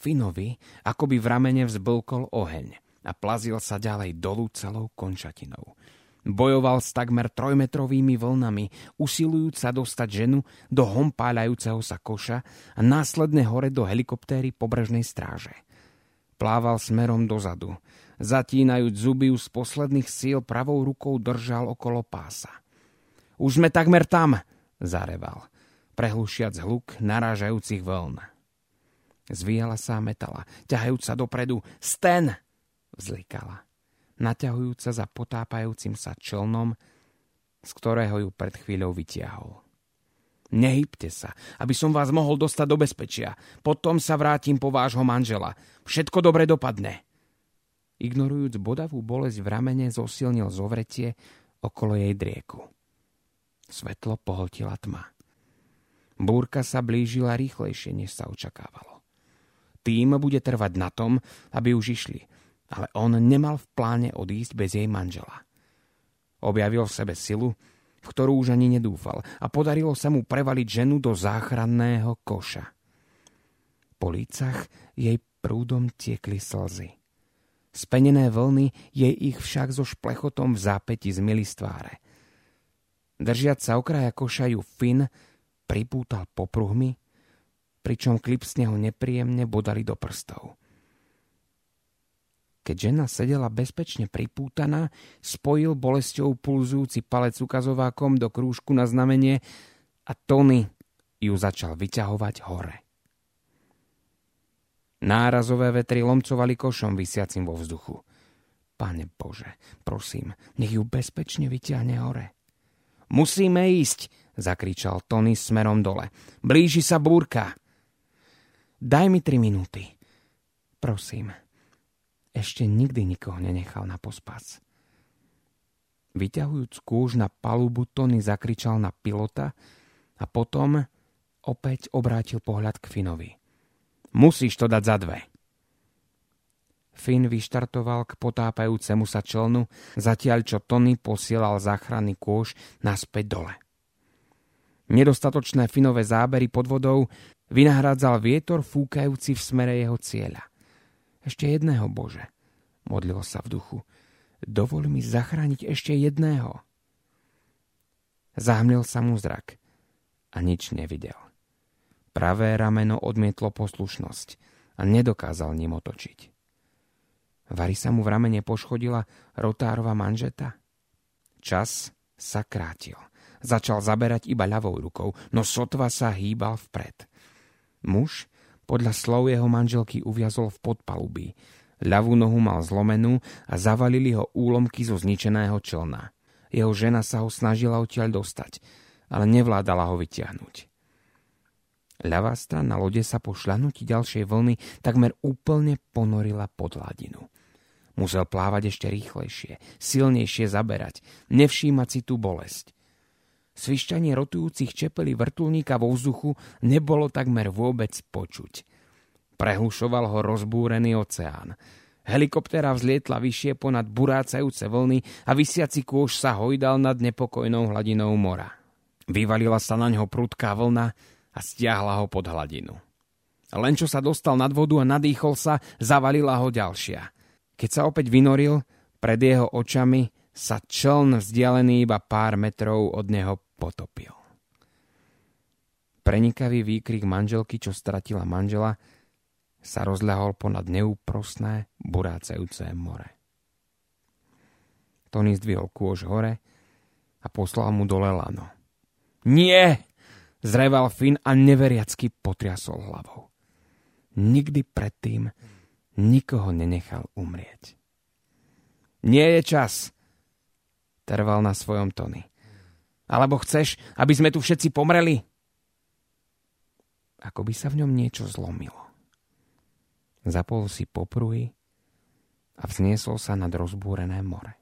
Finovi akoby v ramene vzblkol oheň a plazil sa ďalej dolu celou končatinou. Bojoval s takmer 3-metrovými vlnami, usilujúc sa dostať ženu do hompáľajúceho sa koša a následne hore do helikoptéry pobrežnej stráže. Plával smerom dozadu. Zatínajúc zuby, z posledných síl pravou rukou držal okolo pása. Už sme takmer tam, zareval, prehlušiac hluk narážajúcich vln. Zvíjala sa a metala, ťahajúc sa dopredu. Sten! Vzlikala, naťahujúca za potápajúcim sa člnom, z ktorého ju pred chvíľou vytiahol. Nehybte sa, aby som vás mohol dostať do bezpečia. Potom sa vrátim po vášho manžela. Všetko dobre dopadne. Ignorujúc bodavú bolesť v ramene, zosilnil zovretie okolo jej drieku. Svetlo pohltila tma. Búrka sa blížila rýchlejšie, než sa očakávalo. Tým bude trvať na tom, aby už išli, ale on nemal v pláne odísť bez jej manžela. Objavil v sebe silu, v ktorú už ani nedúfal, a podarilo sa mu prevaliť ženu do záchranného koša. Po lícach jej prúdom tiekli slzy. Spenené vlny jej ich však so šplechotom v zápäti zmili z tváre. Držiac sa okraja koša ju Finn pripútal popruhmi, pričom klipsne ho nepríjemne bodali do prstov. Keď žena sedela bezpečne pripútaná, spojil bolesťou pulzujúci palec ukazovákom do krúžku na znamenie a Tony ju začal vyťahovať hore. Nárazové vetry lomcovali košom visiacim vo vzduchu. Pane Bože, prosím, nech ju bezpečne vyťahne hore. Musíme ísť, zakričal Tony smerom dole. Blíži sa búrka. Daj mi 3 minúty. Prosím. Ešte nikdy nikoho nenechal na pospas. Vyťahujúc kôž na palubu, Tony zakričal na pilota a potom opäť obrátil pohľad k Finnovi. Musíš to dať za 2. Finn vyštartoval k potápajúcemu sa člnu, zatiaľ čo Tony posielal záchranný kôž naspäť dole. Nedostatočné Finnové zábery pod vodou vynahrádzal vietor fúkajúci v smere jeho cieľa. Ešte jedného, Bože, modlil sa v duchu. Dovol mi zachrániť ešte jedného. Zahmlil sa mu zrak a nič nevidel. Pravé rameno odmietlo poslušnosť a nedokázal ním otočiť. Vari sa mu v ramene poškodila rotárova manžeta. Čas sa krátil. Začal zaberať iba ľavou rukou, no sotva sa hýbal vpred. Muž podľa slov jeho manželky uviazol v podpalubí. Ľavú nohu mal zlomenú a zavalili ho úlomky zo zničeného člna. Jeho žena sa ho snažila odtiaľ dostať, ale nevládala ho vytiahnuť. Ľavá strana lode sa po šľahnutí ďalšej vlny takmer úplne ponorila pod hladinu. Musel plávať ešte rýchlejšie, silnejšie zaberať, nevšímať si tú bolesť. Svišťanie rotujúcich čepelí vrtuľníka vo vzduchu nebolo takmer vôbec počuť. Prehlušoval ho rozbúrený oceán. Helikoptéra vzlietla vyššie ponad burácajúce vlny a visiaci kôš sa hojdal nad nepokojnou hladinou mora. Vyvalila sa na ňo prudká vlna a stiahla ho pod hladinu. Len čo sa dostal nad vodu a nadýchol sa, zavalila ho ďalšia. Keď sa opäť vynoril, pred jeho očami sa čln vzdialený iba pár metrov od neho potopil. Prenikavý výkrik manželky, čo stratila manžela, sa rozľahol ponad neúprosné, burácajúce more. Tony zdvihol kôž hore a poslal mu dole lano. Nie! Zreval Finn a neveriacky potriasol hlavou. Nikdy predtým nikoho nenechal umrieť. Nie je čas! Trval na svojom Tony. Alebo chceš, aby sme tu všetci pomreli? Ako by sa v ňom niečo zlomilo. Zapol si popruhy a vzniesol sa nad rozbúrené more.